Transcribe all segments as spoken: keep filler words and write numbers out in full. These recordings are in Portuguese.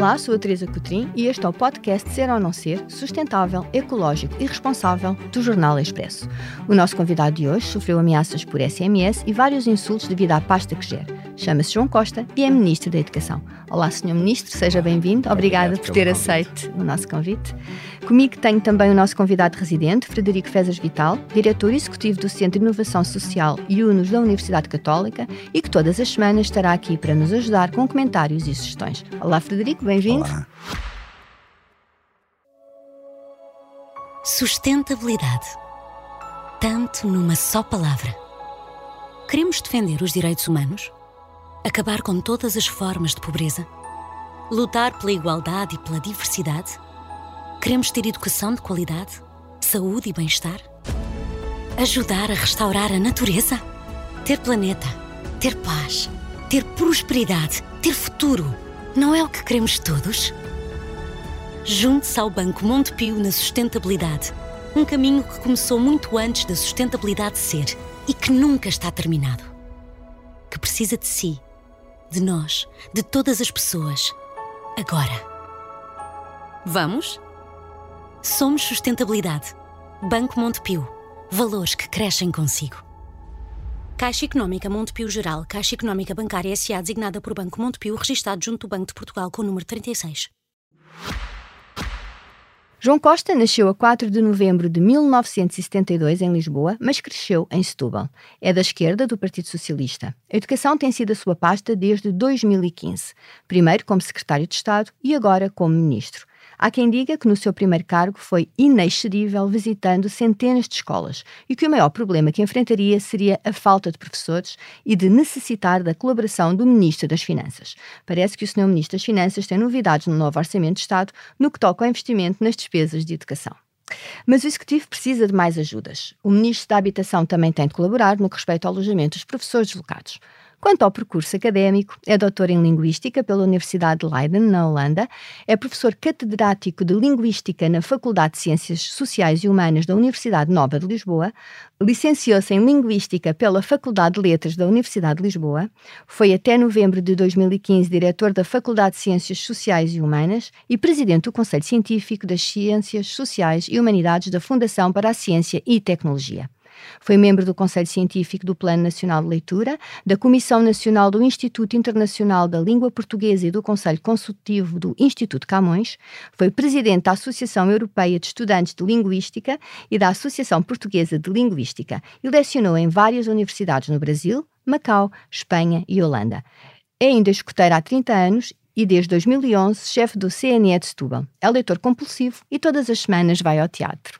Olá, sou a Teresa Cotrim e este é o podcast Ser ou Não Ser, sustentável, ecológico e responsável do Jornal Expresso. O nosso convidado de hoje sofreu ameaças por S M S e vários insultos devido à pasta que gera. Chama-se João Costa e é Ministro da Educação. Olá, senhor Ministro, seja bem-vindo. Obrigada Obrigado por ter aceito o nosso convite. Comigo tenho também o nosso convidado residente, Frederico Fezas Vital, diretor executivo do Centro de Inovação Social e U N U S da Universidade Católica e que todas as semanas estará aqui para nos ajudar com comentários e sugestões. Olá, Frederico. Bem-vindo. Olá. Sustentabilidade. Tanto numa só palavra. Queremos defender os direitos humanos? Acabar com todas as formas de pobreza? Lutar pela igualdade e pela diversidade? Queremos ter educação de qualidade? Saúde e bem-estar? Ajudar a restaurar a natureza? Ter planeta? Ter paz? Ter prosperidade? Ter futuro? Não é o que queremos todos? Junte-se ao Banco Montepio na sustentabilidade. Um caminho que começou muito antes da sustentabilidade ser e que nunca está terminado. Que precisa de si, de nós, de todas as pessoas. Agora. Vamos? Somos sustentabilidade. Banco Montepio. Valores que crescem consigo. Caixa Económica Montepio Geral, Caixa Económica Bancária S A designada por Banco Montepio, registado junto do Banco de Portugal com o número trinta e seis. João Costa nasceu a quatro de novembro de mil novecentos e setenta e dois em Lisboa, mas cresceu em Setúbal. É da esquerda do Partido Socialista. A educação tem sido a sua pasta desde dois mil e quinze, primeiro como secretário de Estado e agora como ministro. Há quem diga que no seu primeiro cargo foi inexcedível visitando centenas de escolas e que o maior problema que enfrentaria seria a falta de professores e de necessitar da colaboração do Ministro das Finanças. Parece que o senhor Ministro das Finanças tem novidades no novo Orçamento de Estado no que toca ao investimento nas despesas de educação. Mas o Executivo precisa de mais ajudas. O Ministro da Habitação também tem de colaborar no que respeita ao alojamento dos professores deslocados. Quanto ao percurso académico, é doutor em Linguística pela Universidade de Leiden, na Holanda, é professor catedrático de Linguística na Faculdade de Ciências Sociais e Humanas da Universidade Nova de Lisboa, licenciou-se em Linguística pela Faculdade de Letras da Universidade de Lisboa, foi até novembro de dois mil e quinze diretor da Faculdade de Ciências Sociais e Humanas e presidente do Conselho Científico das Ciências Sociais e Humanidades da Fundação para a Ciência e Tecnologia. Foi membro do Conselho Científico do Plano Nacional de Leitura, da Comissão Nacional do Instituto Internacional da Língua Portuguesa e do Conselho Consultivo do Instituto Camões, foi presidente da Associação Europeia de Estudantes de Linguística e da Associação Portuguesa de Linguística e lecionou em várias universidades no Brasil, Macau, Espanha e Holanda. É ainda escoteiro há trinta anos e desde dois mil e onze chefe do C N E de Setúbal. É leitor compulsivo e todas as semanas vai ao teatro.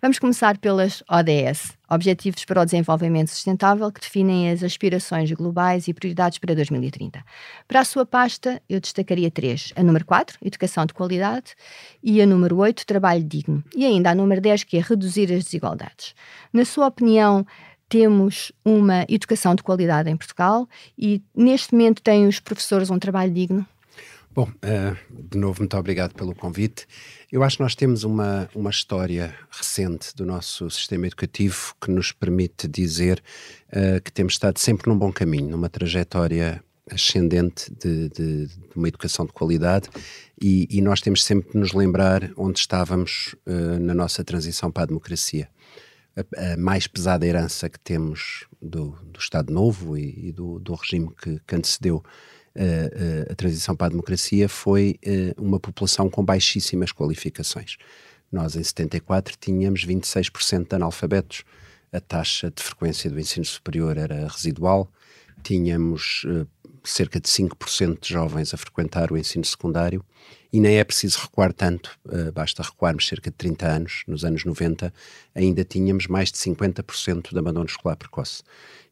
Vamos começar pelas O D S, Objetivos para o Desenvolvimento Sustentável, que definem as aspirações globais e prioridades para dois mil e trinta. Para a sua pasta, eu destacaria três. A número quatro, Educação de Qualidade, e a número oito, Trabalho Digno, e ainda a número dez, que é Reduzir as Desigualdades. Na sua opinião, temos uma educação de qualidade em Portugal e, neste momento, têm os professores um trabalho digno? Bom, de novo, muito obrigado pelo convite. Eu acho que nós temos uma, uma história recente do nosso sistema educativo que nos permite dizer uh, que temos estado sempre num bom caminho, numa trajetória ascendente de, de, de uma educação de qualidade e, e nós temos sempre de nos lembrar onde estávamos uh, na nossa transição para a democracia. A, a mais pesada herança que temos do, do Estado Novo e, e do, do regime que, que antecedeu A, a, a transição para a democracia foi uh, uma população com baixíssimas qualificações. Nós, em setenta e quatro, tínhamos vinte e seis por cento de analfabetos. A taxa de frequência do ensino superior era residual. Tínhamos uh, cerca de cinco por cento de jovens a frequentar o ensino secundário. E nem é preciso recuar tanto, uh, basta recuarmos cerca de trinta anos, nos anos noventa, ainda tínhamos mais de cinquenta por cento de abandono escolar precoce.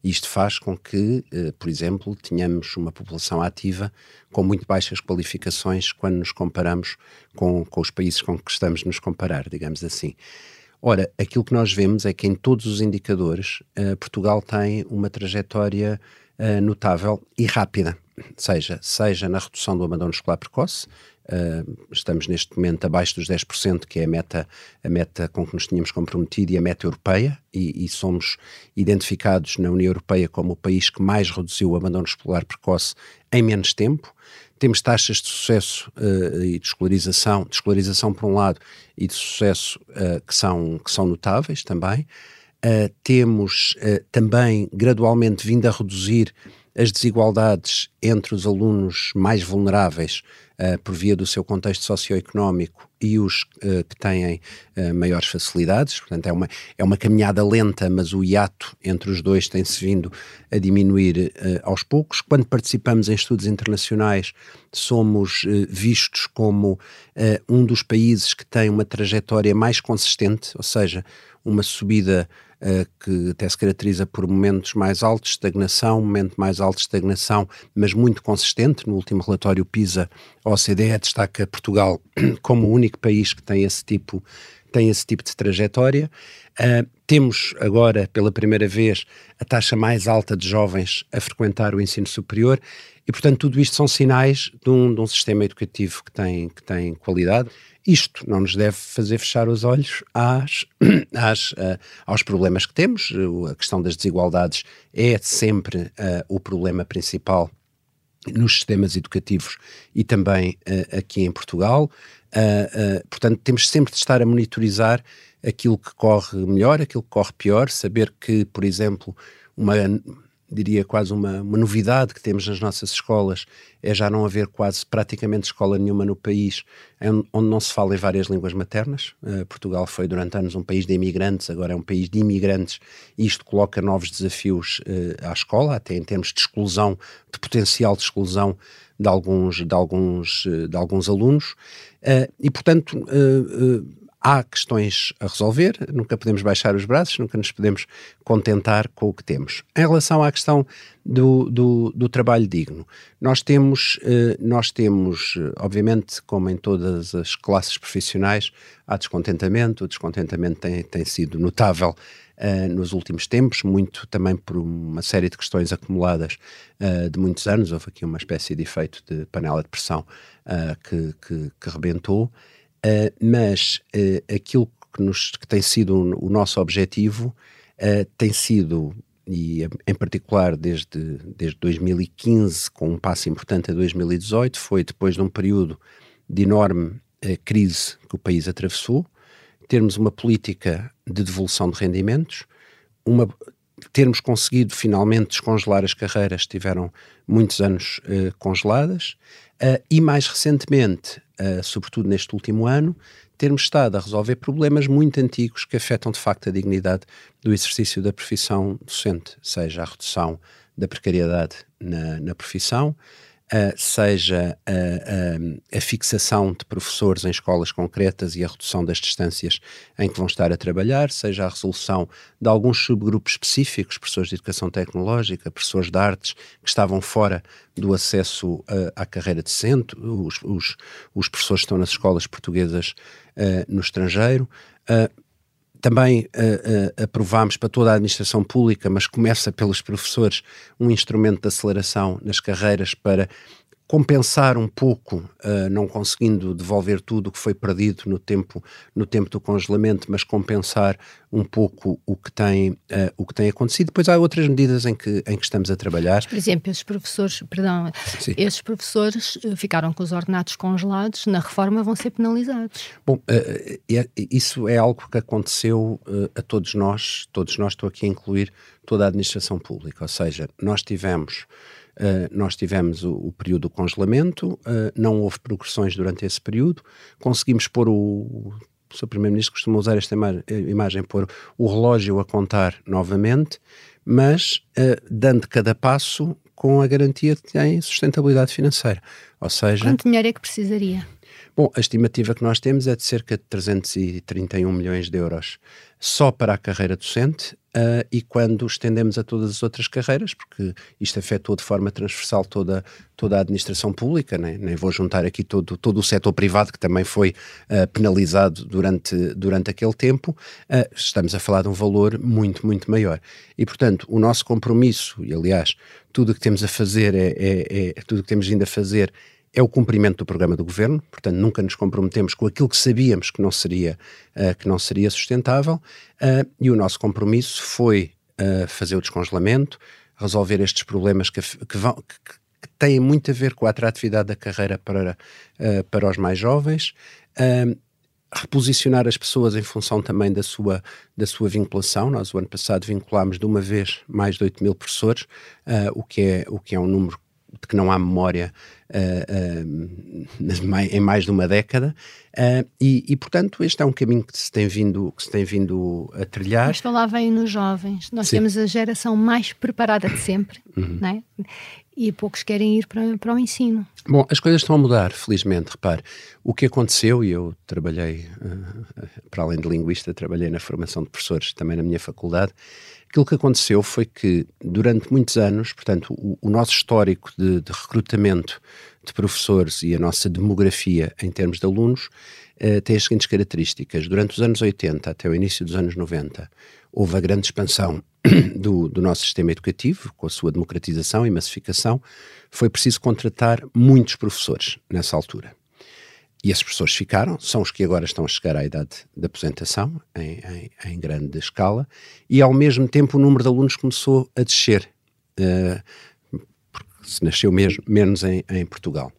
Isto faz com que, uh, por exemplo, tenhamos uma população ativa com muito baixas qualificações quando nos comparamos com, com os países com que estamos nos comparar, digamos assim. Ora, aquilo que nós vemos é que em todos os indicadores, uh, Portugal tem uma trajetória uh, notável e rápida, seja, seja na redução do abandono escolar precoce. Uh, estamos neste momento abaixo dos dez por cento, que é a meta, a meta com que nos tínhamos comprometido e a meta europeia, e, e somos identificados na União Europeia como o país que mais reduziu o abandono escolar precoce em menos tempo. temos taxas de sucesso uh, e de escolarização, de escolarização por um lado e de sucesso uh, que, são, que são notáveis também. Uh, temos uh, também gradualmente vindo a reduzir as desigualdades entre os alunos mais vulneráveis uh, por via do seu contexto socioeconómico e os uh, que têm uh, maiores facilidades. Portanto, é uma, é uma caminhada lenta, mas o hiato entre os dois tem-se vindo a diminuir uh, aos poucos. Quando participamos em estudos internacionais, somos uh, vistos como uh, um dos países que tem uma trajetória mais consistente, ou seja, uma subida uh, que até se caracteriza por momentos mais altos, estagnação, momento mais alto, estagnação, mas muito consistente. No último relatório PISA-O C D E destaca Portugal como o único país que tem esse tipo, tem esse tipo de trajetória. Uh, temos agora, pela primeira vez, a taxa mais alta de jovens a frequentar o ensino superior e, portanto, tudo isto são sinais de um, de um sistema educativo que tem, que tem qualidade. Isto não nos deve fazer fechar os olhos às, às, uh, aos problemas que temos. A questão das desigualdades é sempre uh, o problema principal nos sistemas educativos e também uh, aqui em Portugal. Uh, uh, portanto, temos sempre de estar a monitorizar aquilo que corre melhor, aquilo que corre pior, saber que, por exemplo, uma... diria quase uma, uma novidade que temos nas nossas escolas, é já não haver quase praticamente escola nenhuma no país onde não se fala em várias línguas maternas. Uh, Portugal foi durante anos um país de imigrantes, agora é um país de imigrantes, e isto coloca novos desafios uh, à escola, até em termos de exclusão, de potencial de exclusão de alguns, de alguns, de alguns alunos. Uh, e, portanto... Uh, uh, Há questões a resolver, nunca podemos baixar os braços, nunca nos podemos contentar com o que temos. Em relação à questão do, do, do trabalho digno, nós temos, nós temos, obviamente, como em todas as classes profissionais, há descontentamento, o descontentamento tem, tem sido notável uh, nos últimos tempos, muito também por uma série de questões acumuladas uh, de muitos anos. Houve aqui uma espécie de efeito de panela de pressão uh, que, que, que rebentou. Uh, mas uh, aquilo que, nos, que tem sido o nosso objetivo uh, tem sido, e em particular desde, desde dois mil e quinze, com um passo importante a dois mil e dezoito, foi depois de um período de enorme uh, crise que o país atravessou, termos uma política de devolução de rendimentos, uma... termos conseguido finalmente descongelar as carreiras que tiveram muitos anos uh, congeladas uh, e mais recentemente, uh, sobretudo neste último ano, termos estado a resolver problemas muito antigos que afetam de facto a dignidade do exercício da profissão docente, seja a redução da precariedade na, na profissão, Uh, seja uh, uh, a fixação de professores em escolas concretas e a redução das distâncias em que vão estar a trabalhar, seja a resolução de alguns subgrupos específicos, professores de educação tecnológica, professores de artes, que estavam fora do acesso uh, à carreira docente, os, os, os professores que estão nas escolas portuguesas uh, no estrangeiro. Uh, Também uh, uh, aprovámos para toda a administração pública, mas começa pelos professores, um instrumento de aceleração nas carreiras para compensar um pouco, uh, não conseguindo devolver tudo o que foi perdido no tempo, no tempo do congelamento, mas compensar um pouco o que tem, uh, o que tem acontecido. Depois há outras medidas em que, em que estamos a trabalhar. Mas, por exemplo, esses professores, perdão, Sim. esses professores ficaram com os ordenados congelados, na reforma vão ser penalizados. Bom, uh, isso é algo que aconteceu uh, a todos nós, todos nós, estou aqui a incluir toda a administração pública, ou seja, nós tivemos Uh, nós tivemos o, o período do congelamento, uh, não houve progressões durante esse período, conseguimos pôr o, o Sr. Primeiro-Ministro costuma usar esta ima- imagem, pôr o relógio a contar novamente, mas uh, dando cada passo com a garantia de que tem sustentabilidade financeira, ou seja... Quanto dinheiro é que precisaria? Bom, a estimativa que nós temos é de cerca de trezentos e trinta e um milhões de euros só para a carreira docente, uh, e quando estendemos a todas as outras carreiras, porque isto afetou de forma transversal toda, toda a administração pública, né? Nem vou juntar aqui todo, todo o setor privado que também foi uh, penalizado durante, durante aquele tempo, uh, estamos a falar de um valor muito, muito maior. E, portanto, o nosso compromisso, e aliás, tudo o que temos a fazer, é, é, é, tudo o que temos ainda a fazer é o cumprimento do programa do Governo, portanto nunca nos comprometemos com aquilo que sabíamos que não seria, uh, que não seria sustentável, uh, e o nosso compromisso foi uh, fazer o descongelamento, resolver estes problemas que, que, vão, que, que têm muito a ver com a atratividade da carreira para, uh, para os mais jovens, uh, reposicionar as pessoas em função também da sua, da sua vinculação. Nós, o ano passado, vinculámos de uma vez mais de oito mil professores, uh, o que é, o que é um número de que não há memória uh, uh, em mais de uma década, uh, e, e, portanto, este é um caminho que se tem vindo, que se tem vindo a trilhar. Mas falava aí nos jovens, nós Sim. temos a geração mais preparada de sempre, uhum. não é? E poucos querem ir para, para o ensino. Bom, as coisas estão a mudar, felizmente, repare. O que aconteceu, e eu trabalhei, uh, para além de linguista, trabalhei na formação de professores também na minha faculdade. Aquilo que aconteceu foi que, durante muitos anos, portanto, o, o nosso histórico de, de recrutamento de professores e a nossa demografia em termos de alunos uh, tem as seguintes características. Durante os anos oitenta até o início dos anos noventa, houve a grande expansão do, do nosso sistema educativo, com a sua democratização e massificação. Foi preciso contratar muitos professores nessa altura. E esses professores ficaram, são os que agora estão a chegar à idade de aposentação, em, em, em grande escala, e ao mesmo tempo o número de alunos começou a descer, uh, porque se nasceu mesmo, menos em, em Portugal.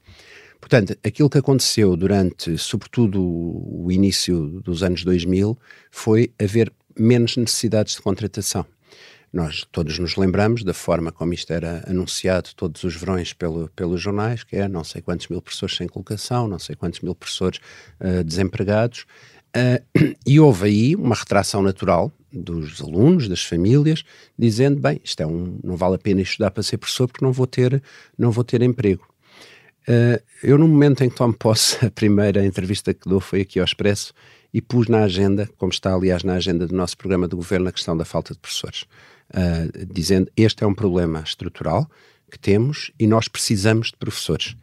Portanto, aquilo que aconteceu durante, sobretudo, o início dos anos dois mil, foi haver menos necessidades de contratação. Nós todos nos lembramos da forma como isto era anunciado todos os verões pelo, pelos jornais, que é não sei quantos mil professores sem colocação, não sei quantos mil professores uh, desempregados, uh, e houve aí uma retração natural dos alunos, das famílias, dizendo, bem, isto é um, não vale a pena estudar para ser professor porque não vou ter, não vou ter emprego. Uh, eu, no momento em que tomo posse, a primeira entrevista que dou foi aqui ao Expresso, e pus na agenda, como está aliás na agenda do nosso programa de governo, a questão da falta de professores, uh, dizendo este é um problema estrutural que temos e nós precisamos de professores.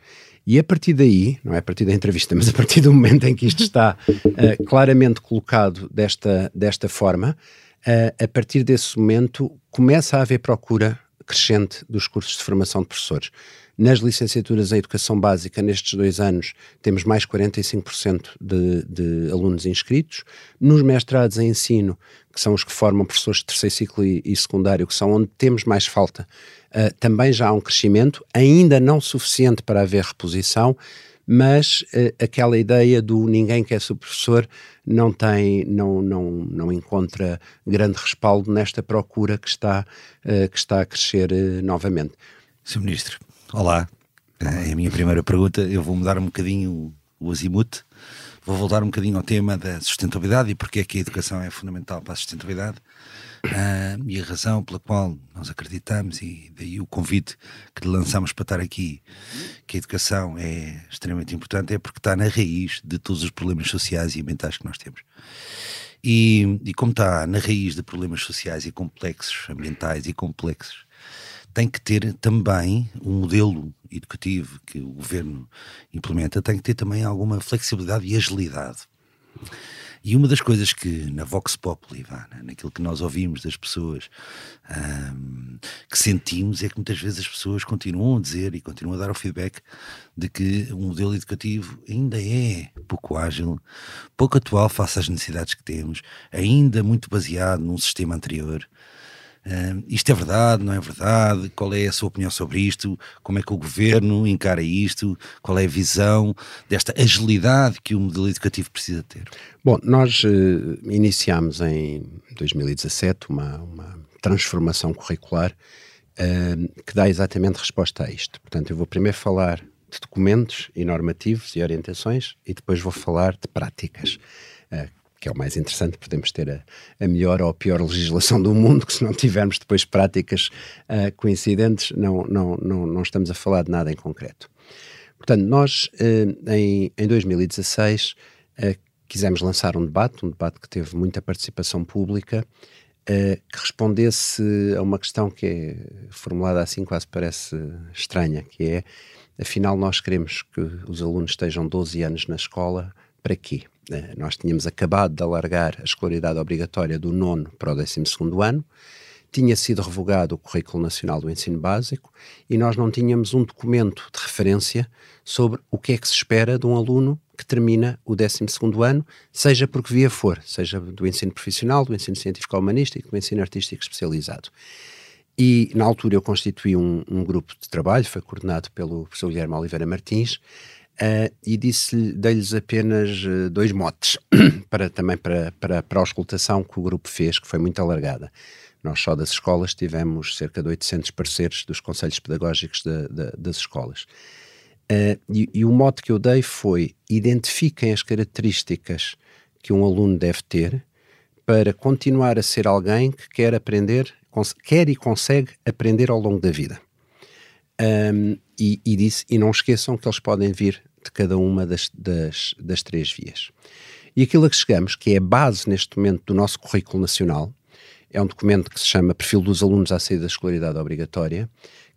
E a partir daí, não é a partir da entrevista, mas a partir do momento em que isto está uh, claramente colocado desta, desta forma, uh, a partir desse momento começa a haver procura crescente dos cursos de formação de professores. Nas licenciaturas em Educação Básica, nestes dois anos, temos mais quarenta e cinco por cento de, de alunos inscritos. Nos mestrados em Ensino, que são os que formam professores de terceiro ciclo e, e secundário, que são onde temos mais falta, uh, também já há um crescimento, ainda não suficiente para haver reposição, mas uh, aquela ideia do ninguém quer ser professor não tem, não, não, não encontra grande respaldo nesta procura que está, uh, que está a crescer uh, novamente. senhor Ministro, olá. É a minha primeira pergunta. Eu vou mudar um bocadinho o azimute, vou voltar um bocadinho ao tema da sustentabilidade e porque é que a educação é fundamental para a sustentabilidade, uh, e a razão pela qual nós acreditamos, e daí o convite que lançamos para estar aqui, que a educação é extremamente importante, é porque está na raiz de todos os problemas sociais e ambientais que nós temos. E, e como está na raiz de problemas sociais e complexos, ambientais e complexos, tem que ter também um modelo educativo que o governo implementa, tem que ter também alguma flexibilidade e agilidade. E uma das coisas que na Vox Populi, naquilo que nós ouvimos das pessoas, hum, que sentimos, é que muitas vezes as pessoas continuam a dizer e continuam a dar o feedback de que o modelo educativo ainda é pouco ágil, pouco atual face às necessidades que temos, ainda muito baseado num sistema anterior. Uh, isto é verdade, não é verdade? Qual é a sua opinião sobre isto? Como é que o governo encara isto? Qual é a visão desta agilidade que o modelo educativo precisa ter? Bom, nós uh, iniciámos em dois mil e dezassete uma, uma transformação curricular uh, que dá exatamente resposta a isto. Portanto, eu vou primeiro falar de documentos e normativos e orientações e depois vou falar de práticas. Uh, que é o mais interessante, podemos ter a, a melhor ou a pior legislação do mundo, que se não tivermos depois práticas uh, coincidentes, não, não, não, não estamos a falar de nada em concreto. Portanto, nós uh, em, em dois mil e dezasseis uh, quisemos lançar um debate, um debate que teve muita participação pública, uh, que respondesse a uma questão que é formulada assim, quase parece estranha, que é, afinal nós queremos que os alunos estejam doze anos na escola, para quê? Nós tínhamos acabado de alargar a escolaridade obrigatória do nono para o décimo segundo ano, tinha sido revogado o Currículo Nacional do Ensino Básico e nós não tínhamos um documento de referência sobre o que é que se espera de um aluno que termina o décimo segundo ano, seja por que via for, seja do ensino profissional, do ensino científico-humanístico, do ensino artístico especializado. E, na altura, eu constituí um, um grupo de trabalho, foi coordenado pelo professor Guilherme Oliveira Martins, uh, e disse-lhe, dei-lhes apenas uh, dois motes, para, também para, para, para a auscultação que o grupo fez, que foi muito alargada. Nós só das escolas tivemos cerca de oitocentos parceiros dos conselhos pedagógicos de, de, das escolas. Uh, e, e o mote que eu dei foi: identifiquem as características que um aluno deve ter para continuar a ser alguém que quer aprender, quer e consegue aprender ao longo da vida. Um, e, e, disse, e não esqueçam que eles podem vir de cada uma das, das, das três vias. E aquilo a que chegamos, que é a base neste momento do nosso currículo nacional, é um documento que se chama Perfil dos Alunos à Saída da Escolaridade Obrigatória,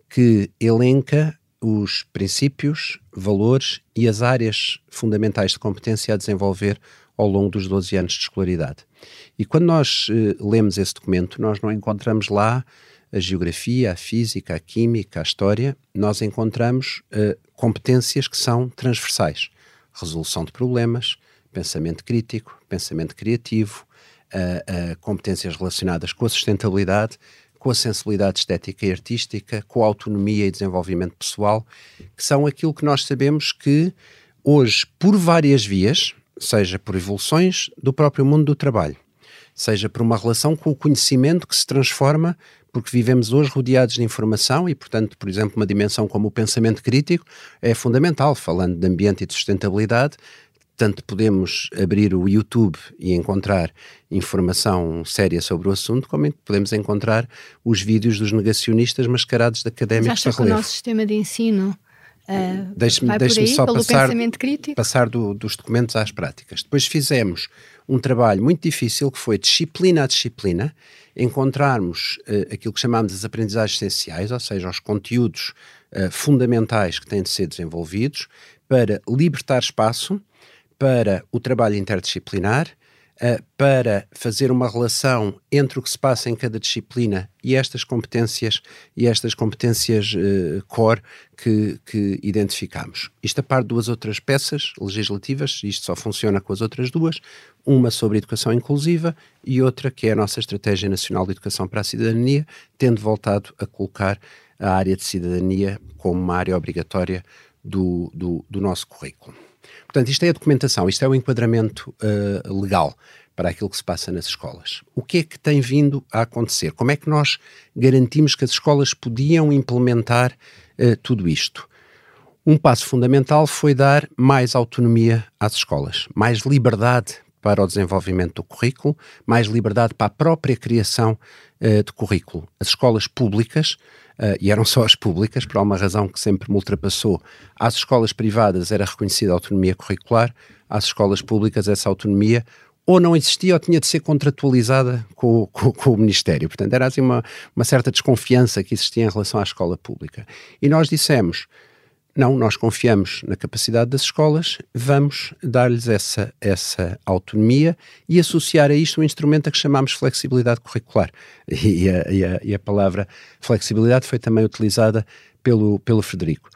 que elenca os princípios, valores e as áreas fundamentais de competência a desenvolver ao longo dos doze anos de escolaridade. E quando nós uh, lemos esse documento, nós não encontramos lá a geografia, a física, a química, a história, nós encontramos uh, competências que são transversais. Resolução de problemas, pensamento crítico, pensamento criativo, uh, uh, competências relacionadas com a sustentabilidade, com a sensibilidade estética e artística, com a autonomia e desenvolvimento pessoal, que são aquilo que nós sabemos que hoje, por várias vias, seja por evoluções do próprio mundo do trabalho, seja por uma relação com o conhecimento que se transforma, porque vivemos hoje rodeados de informação e, portanto, por exemplo, uma dimensão como o pensamento crítico é fundamental. Falando de ambiente e de sustentabilidade, tanto podemos abrir o YouTube e encontrar informação séria sobre o assunto, como podemos encontrar os vídeos dos negacionistas mascarados de académicos de relevo. Mas acha que o nosso sistema de ensino... Uh, Deixe-me deixe só passar, passar do, dos documentos às práticas. Depois fizemos um trabalho muito difícil, que foi disciplina a disciplina, encontrarmos uh, aquilo que chamamos as aprendizagens essenciais, ou seja, os conteúdos uh, fundamentais que têm de ser desenvolvidos para libertar espaço para o trabalho interdisciplinar, uh, para fazer uma relação entre o que se passa em cada disciplina e estas competências, e estas competências uh, core que, que identificámos. Isto a par de duas outras peças legislativas, isto só funciona com as outras duas, uma sobre educação inclusiva e outra que é a nossa Estratégia Nacional de Educação para a Cidadania, tendo voltado a colocar a área de cidadania como uma área obrigatória do, do, do nosso currículo. Portanto, isto é a documentação, isto é o enquadramento uh, legal para aquilo que se passa nas escolas. O que é que tem vindo a acontecer? Como é que nós garantimos que as escolas podiam implementar uh, tudo isto? Um passo fundamental foi dar mais autonomia às escolas, mais liberdade para o desenvolvimento do currículo, mais liberdade para a própria criação uh, de currículo. As escolas públicas, uh, e eram só as públicas, por uma razão que sempre me ultrapassou, às escolas privadas era reconhecida a autonomia curricular, às escolas públicas essa autonomia ou não existia ou tinha de ser contratualizada com, com, com o Ministério. Portanto, era assim uma, uma certa desconfiança que existia em relação à escola pública. E nós dissemos, não, nós confiamos na capacidade das escolas, vamos dar-lhes essa, essa autonomia e associar a isto um instrumento a que chamamos flexibilidade curricular. E a, e a, e a palavra flexibilidade foi também utilizada pelo, pelo Frederico.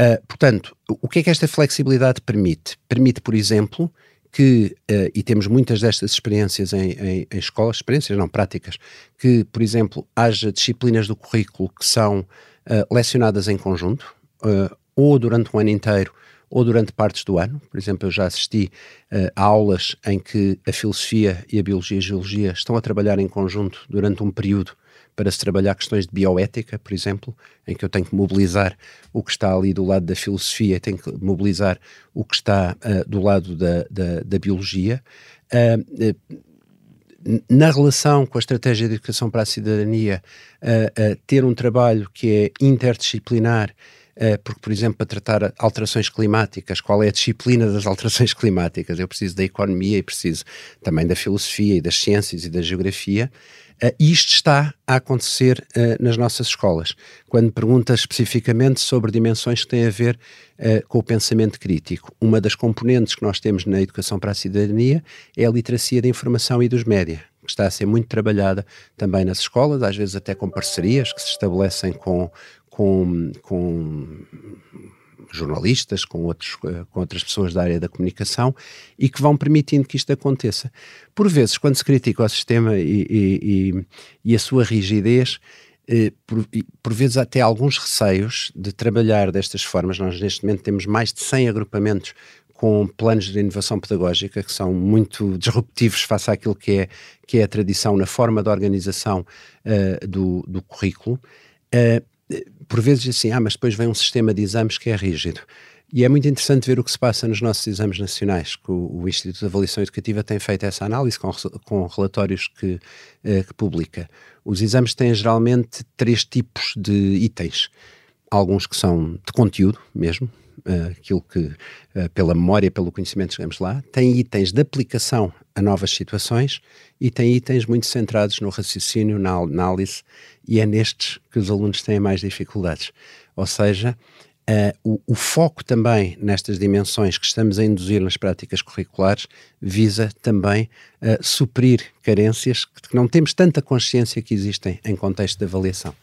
Uh, portanto, o que é que esta flexibilidade permite? Permite, por exemplo, que, uh, e temos muitas destas experiências em, em, em escolas, experiências não, práticas, que, por exemplo, haja disciplinas do currículo que são uh, lecionadas em conjunto, uh, ou durante um ano inteiro, ou durante partes do ano. Por exemplo, eu já assisti uh, a aulas em que a filosofia e a biologia e a geologia estão a trabalhar em conjunto durante um período para se trabalhar questões de bioética, por exemplo, em que eu tenho que mobilizar o que está ali do lado da filosofia e tenho que mobilizar o que está uh, do lado da, da, da biologia. Uh, uh, na relação com a Estratégia de Educação para a Cidadania, uh, uh, ter um trabalho que é interdisciplinar, porque, por exemplo, para tratar alterações climáticas, qual é a disciplina das alterações climáticas? Eu preciso da economia e preciso também da filosofia e das ciências e da geografia. E isto está a acontecer nas nossas escolas, quando pergunta especificamente sobre dimensões que têm a ver com o pensamento crítico. Uma das componentes que nós temos na Educação para a Cidadania é a literacia da informação e dos média, que está a ser muito trabalhada também nas escolas, às vezes até com parcerias que se estabelecem com... Com, com jornalistas, com, outros, com outras pessoas da área da comunicação e que vão permitindo que isto aconteça. Por vezes, quando se critica o sistema e, e, e a sua rigidez, eh, por, por vezes até alguns receios de trabalhar destas formas. Nós neste momento temos mais de cem agrupamentos com planos de inovação pedagógica que são muito disruptivos face àquilo que é, que é a tradição na forma da organização uh, do, do currículo. Uh, por vezes assim, ah, mas depois vem um sistema de exames que é rígido. E é muito interessante ver o que se passa nos nossos exames nacionais, que o, o Instituto de Avaliação Educativa tem feito essa análise com, com relatórios que, uh, que publica. Os exames têm geralmente três tipos de itens. Alguns que são de conteúdo mesmo, Uh, aquilo que uh, pela memória, pelo conhecimento chegamos lá, tem itens de aplicação a novas situações e tem itens muito centrados no raciocínio, na análise, e é nestes que os alunos têm mais dificuldades. Ou seja, uh, o, o foco também nestas dimensões que estamos a induzir nas práticas curriculares visa também uh, suprir carências que não temos tanta consciência que existem em contexto de avaliação.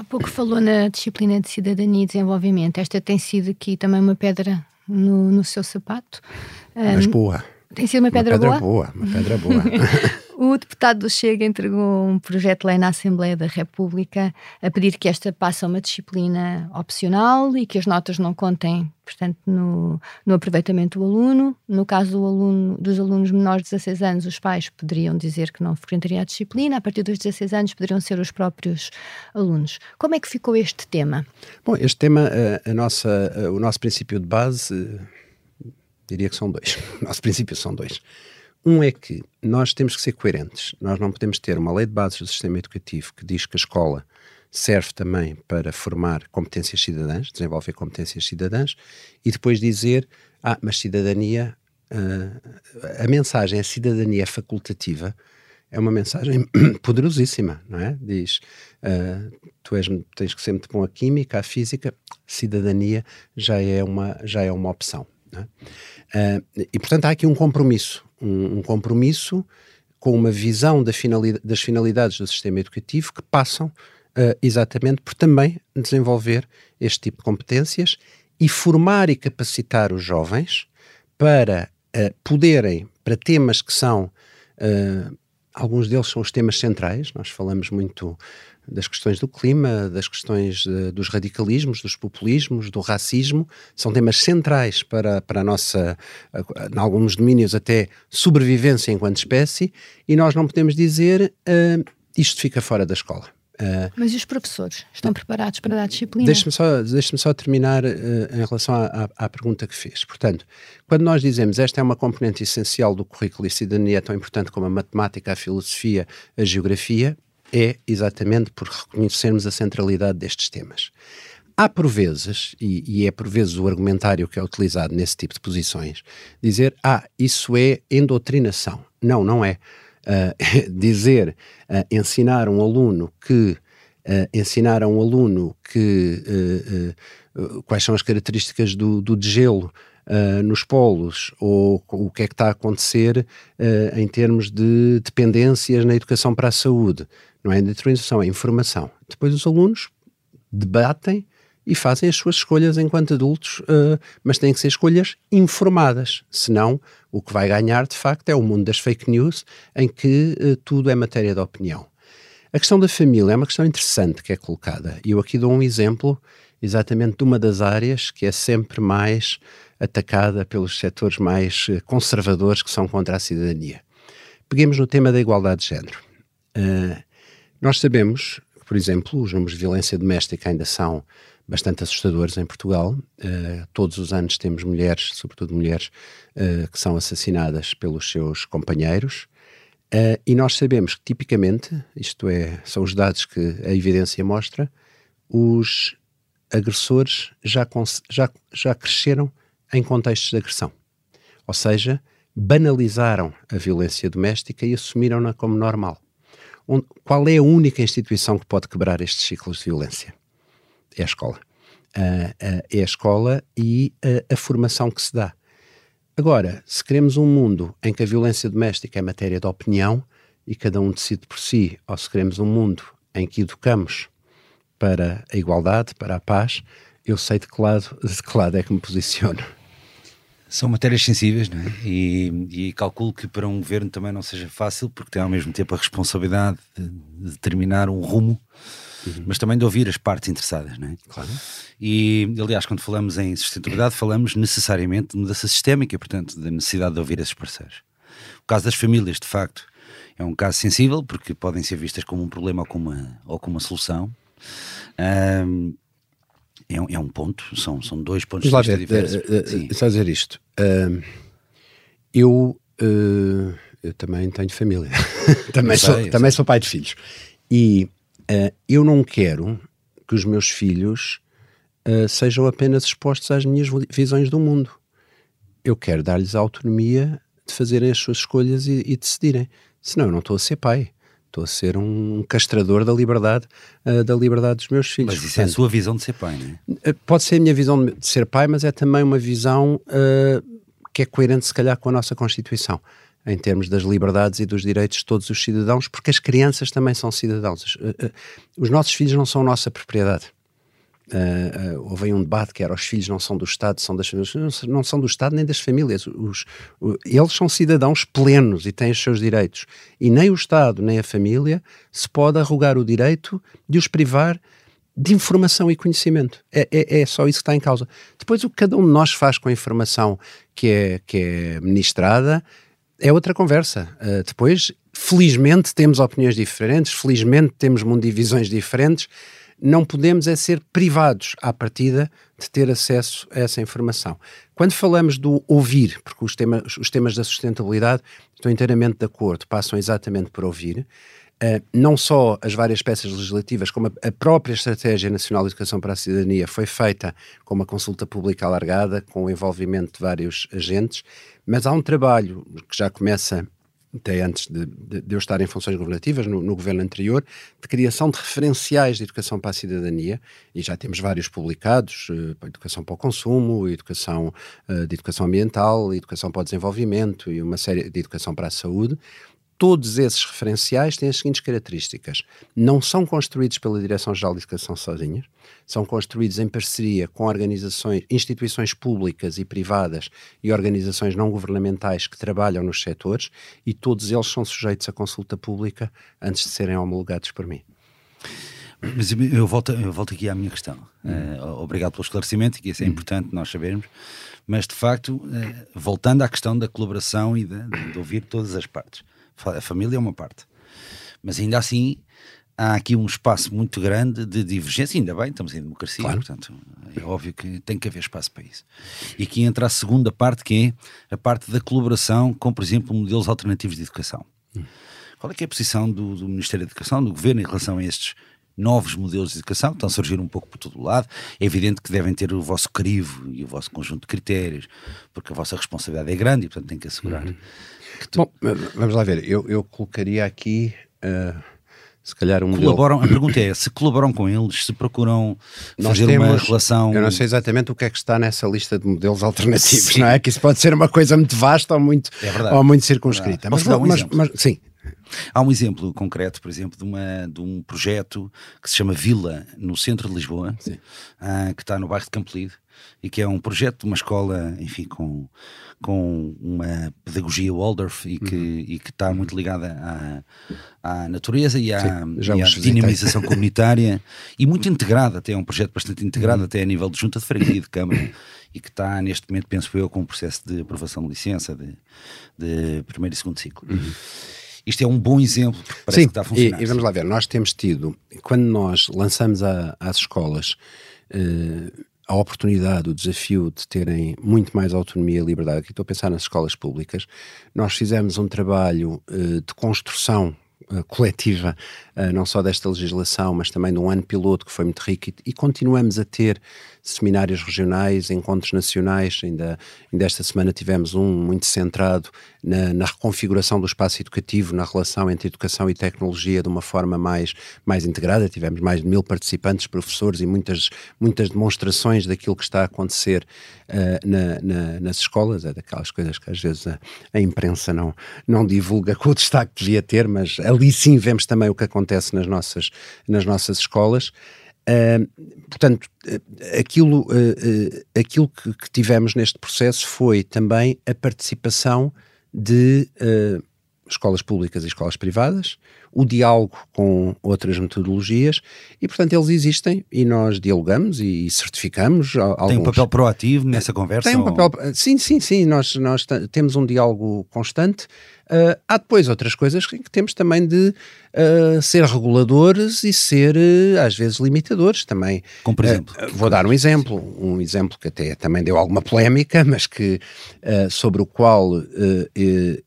Há pouco falou na disciplina de Cidadania e Desenvolvimento. Esta tem sido aqui também uma pedra no, no seu sapato. Mas um, boa. Tem sido uma pedra, uma pedra boa? boa? Uma pedra boa. O deputado do Chega entregou um projeto de lei na Assembleia da República a pedir que esta passe a uma disciplina opcional e que as notas não contem, portanto, no, no aproveitamento do aluno. No caso do aluno, dos alunos menores de dezasseis anos, os pais poderiam dizer que não frequentariam a disciplina. A partir dos dezasseis anos poderiam ser os próprios alunos. Como é que ficou este tema? Bom, este tema, a, a nossa, a, o nosso princípio de base, diria que são dois. O nosso princípio são dois. Um é que nós temos que ser coerentes. Nós não podemos ter uma lei de bases do sistema educativo que diz que a escola serve também para formar competências cidadãs, desenvolver competências cidadãs, e depois dizer, ah, mas cidadania, uh, a mensagem, a cidadania é facultativa, é uma mensagem poderosíssima, não é? Diz, uh, tu és, tens que ser muito bom à química, à física, cidadania já é uma, já é uma opção. Não é? Uh, e portanto há aqui um compromisso, um, um compromisso com uma visão da finalidade, das finalidades do sistema educativo que passam Uh, exatamente por também desenvolver este tipo de competências e formar e capacitar os jovens para uh, poderem, para temas que são, uh, alguns deles são os temas centrais. Nós falamos muito das questões do clima, das questões uh, dos radicalismos, dos populismos, do racismo, são temas centrais para, para a nossa, uh, em alguns domínios até, sobrevivência enquanto espécie, e nós não podemos dizer, uh, isto fica fora da escola. Uh, Mas e os professores? Estão preparados para dar disciplina? Deixe-me só, deixe-me só terminar uh, em relação à, à, à pergunta que fez. Portanto, quando nós dizemos esta é uma componente essencial do currículo e cidadania é tão importante como a matemática, a filosofia, a geografia, é exatamente por reconhecermos a centralidade destes temas. Há por vezes, e, e é por vezes o argumentário que é utilizado nesse tipo de posições, dizer, ah, isso é endoctrinação. Não, não é. Uh, dizer, uh, ensinar um aluno que, uh, ensinar a um aluno que, uh, uh, uh, quais são as características do, do degelo uh, nos polos, ou o que é que está a acontecer uh, em termos de dependências na educação para a saúde. Não é doutrinação, é informação. Depois os alunos debatem e fazem as suas escolhas enquanto adultos, uh, mas têm que ser escolhas informadas, senão o que vai ganhar, de facto, é o mundo das fake news, em que uh, tudo é matéria de opinião. A questão da família é uma questão interessante que é colocada, e eu aqui dou um exemplo exatamente de uma das áreas que é sempre mais atacada pelos setores mais conservadores que são contra a cidadania. Peguemos no tema da igualdade de género. Uh, nós sabemos, por exemplo, os números de violência doméstica ainda são bastante assustadores em Portugal. Uh, todos os anos temos mulheres, sobretudo mulheres, uh, que são assassinadas pelos seus companheiros. Uh, e nós sabemos que, tipicamente, isto é, são os dados que a evidência mostra, os agressores já, já, já cresceram em contextos de agressão. Ou seja, banalizaram a violência doméstica e assumiram-na como normal. Onde, qual é a única instituição que pode quebrar estes ciclos de violência? É a escola. Uh, uh, é a escola e uh, a formação que se dá. Agora, se queremos um mundo em que a violência doméstica é matéria de opinião e cada um decide por si, ou se queremos um mundo em que educamos para a igualdade, para a paz, eu sei de que lado, de que lado é que me posiciono. São matérias sensíveis, não é? E, e calculo que para um governo também não seja fácil, porque tem ao mesmo tempo a responsabilidade de determinar um rumo, uhum. mas também de ouvir as partes interessadas, não é? Claro. E, aliás, quando falamos em sustentabilidade, falamos necessariamente de mudança sistémica, portanto, da necessidade de ouvir esses parceiros. O caso das famílias, de facto, é um caso sensível, porque podem ser vistas como um problema ou como uma, ou como uma solução. Um, É um, é um ponto, são, são dois pontos de vista diferentes. Está a dizer isto, uh, eu, uh, eu também tenho família, também, sei, sou, também sou pai de filhos, e uh, eu não quero que os meus filhos uh, sejam apenas expostos às minhas visões do mundo. Eu quero dar-lhes a autonomia de fazerem as suas escolhas e, e decidirem, senão eu não estou a ser pai. Estou a ser um castrador da liberdade, uh, da liberdade dos meus filhos. Mas isso Portanto, é a sua visão de ser pai, não é? Pode ser a minha visão de ser pai, mas é também uma visão uh, que é coerente, se calhar, com a nossa Constituição, em termos das liberdades e dos direitos de todos os cidadãos, porque as crianças também são cidadãos. Uh, uh, os nossos filhos não são nossa propriedade. Uh, uh, houve aí um debate que era: os filhos não são do Estado, são das famílias. Não, não são do Estado nem das famílias. Os, os, eles são cidadãos plenos e têm os seus direitos, e nem o Estado nem a família se pode arrogar o direito de os privar de informação e conhecimento. É, é, é só isso que está em causa. Depois, o que cada um de nós faz com a informação que é, que é ministrada é outra conversa. Uh, depois, felizmente, temos opiniões diferentes, felizmente temos mundivisões diferentes. Não podemos é ser privados, à partida, de ter acesso a essa informação. Quando falamos do ouvir, porque os temas, os temas da sustentabilidade, estou inteiramente de acordo, passam exatamente por ouvir, uh, não só as várias peças legislativas, como a, a própria Estratégia Nacional de Educação para a Cidadania foi feita com uma consulta pública alargada, com o envolvimento de vários agentes, mas há um trabalho que já começa até antes de, de, de eu estar em funções governativas, no, no governo anterior, de criação de referenciais de educação para a cidadania, e já temos vários publicados, uh, educação para o consumo, educação uh, de educação ambiental, educação para o desenvolvimento e uma série de educação para a saúde. Todos esses referenciais têm as seguintes características: não são construídos pela Direção-Geral de Educação sozinhos, são construídos em parceria com organizações, instituições públicas e privadas e organizações não governamentais que trabalham nos setores, e todos eles são sujeitos à consulta pública antes de serem homologados por mim. Mas eu volto, eu volto aqui à minha questão. Uhum. Uh, obrigado pelo esclarecimento, que isso é uhum. importante nós sabermos, mas de facto, uh, voltando à questão da colaboração e de, de ouvir todas as partes. A família é uma parte, mas ainda assim há aqui um espaço muito grande de divergência, ainda bem, estamos em democracia, claro. Portanto é óbvio que tem que haver espaço para isso. E aqui entra a segunda parte, que é a parte da colaboração com, por exemplo, modelos alternativos de educação. Hum. Qual é que é a posição do, do Ministério da Educação, do Governo, em relação a estes novos modelos de educação, que estão a surgir um pouco por todo o lado? É evidente que devem ter o vosso crivo e o vosso conjunto de critérios, porque a vossa responsabilidade é grande e, portanto, tem que assegurar. Uhum. Que tu... Bom, vamos lá ver, eu, eu colocaria aqui, uh, se calhar um colaboram, modelo... A pergunta é, se colaboram com eles, se procuram Nós fazer temos, uma relação... Eu não sei exatamente o que é que está nessa lista de modelos alternativos, sim. não é? Que isso pode ser uma coisa muito vasta ou muito, é verdade, ou muito circunscrita. É verdade. Mas, Posso dar um mas, exemplo? mas, mas sim. Há um exemplo concreto, por exemplo, de, uma, de um projeto que se chama Vila, no centro de Lisboa, uh, que está no bairro de Campolide, e que é um projeto de uma escola, enfim, com, com uma pedagogia Waldorf, e que, uhum. e que está muito ligada à, à natureza e à, Sim, e à dinamização comunitária, e muito integrada, até é um projeto bastante integrado, uhum. até a nível de junta de freguesia e de câmara, e que está neste momento, penso eu, com um processo de aprovação de licença de, de primeiro e segundo ciclo. Uhum. Isto é um bom exemplo, parece Sim, que está a funcionar. E, e vamos lá ver, nós temos tido, quando nós lançamos a, às escolas uh, a oportunidade, o desafio de terem muito mais autonomia e liberdade, aqui estou a pensar nas escolas públicas, nós fizemos um trabalho uh, de construção uh, coletiva, uh, não só desta legislação, mas também de um ano piloto que foi muito rico, e, e continuamos a ter seminários regionais, encontros nacionais. Ainda, ainda esta semana tivemos um muito centrado na, na reconfiguração do espaço educativo, na relação entre educação e tecnologia de uma forma mais, mais integrada. Tivemos mais de mil participantes, professores, e muitas, muitas demonstrações daquilo que está a acontecer uh, na, na, nas escolas. É daquelas coisas que às vezes a, a imprensa não, não divulga com o destaque que devia ter, mas ali sim vemos também o que acontece nas nossas, nas nossas escolas. Uh, portanto, aquilo, uh, uh, aquilo que, que tivemos neste processo foi também a participação de uh, escolas públicas e escolas privadas, o diálogo com outras metodologias e, portanto, eles existem e nós dialogamos e certificamos. Alguns. Tem um papel proativo nessa conversa? Tem um papel, ou... Sim, sim, sim, nós, nós temos um diálogo constante. Uh, há depois outras coisas que temos também de uh, ser reguladores e ser, uh, às vezes, limitadores também. Como por exemplo? Uh, vou dar um exemplo, um exemplo que até também deu alguma polémica, mas que, uh, sobre o qual uh,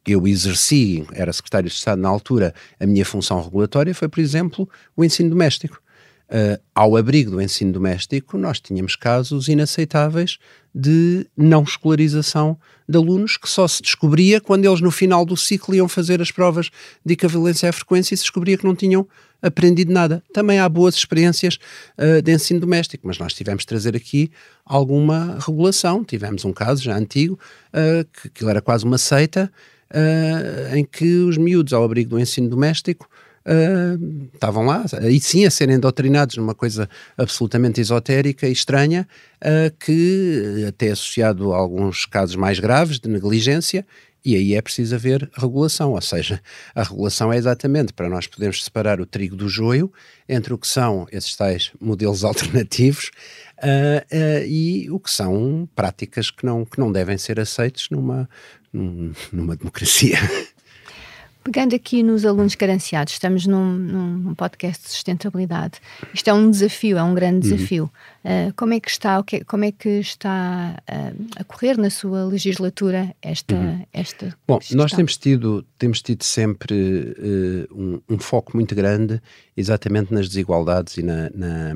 eu exerci, era secretário de Estado na altura, a minha função regulatória foi, por exemplo, o ensino doméstico. Uh, ao abrigo do ensino doméstico, nós tínhamos casos inaceitáveis de não escolarização de alunos que só se descobria quando eles no final do ciclo iam fazer as provas de equivalência à frequência e se descobria que não tinham aprendido nada. Também há boas experiências uh, de ensino doméstico, mas nós tivemos de trazer aqui alguma regulação. Tivemos um caso já antigo, uh, que aquilo era quase uma seita, uh, em que os miúdos ao abrigo do ensino doméstico Uh, estavam lá, e sim a serem doutrinados numa coisa absolutamente esotérica e estranha, uh, que até associado a alguns casos mais graves de negligência, e aí é preciso haver regulação, ou seja, a regulação é exatamente para nós podermos separar o trigo do joio entre o que são esses tais modelos alternativos uh, uh, e o que são práticas que não, que não devem ser aceitas numa, num, numa democracia. Pegando aqui nos alunos carenciados, estamos num, num podcast de sustentabilidade. Isto é um desafio, é um grande desafio. Uhum. Uh, como é que está, o que, como é que está uh, a correr na sua legislatura esta, uhum. esta Bom, questão? Nós temos tido, temos tido sempre uh, um, um foco muito grande exatamente nas desigualdades e na, na,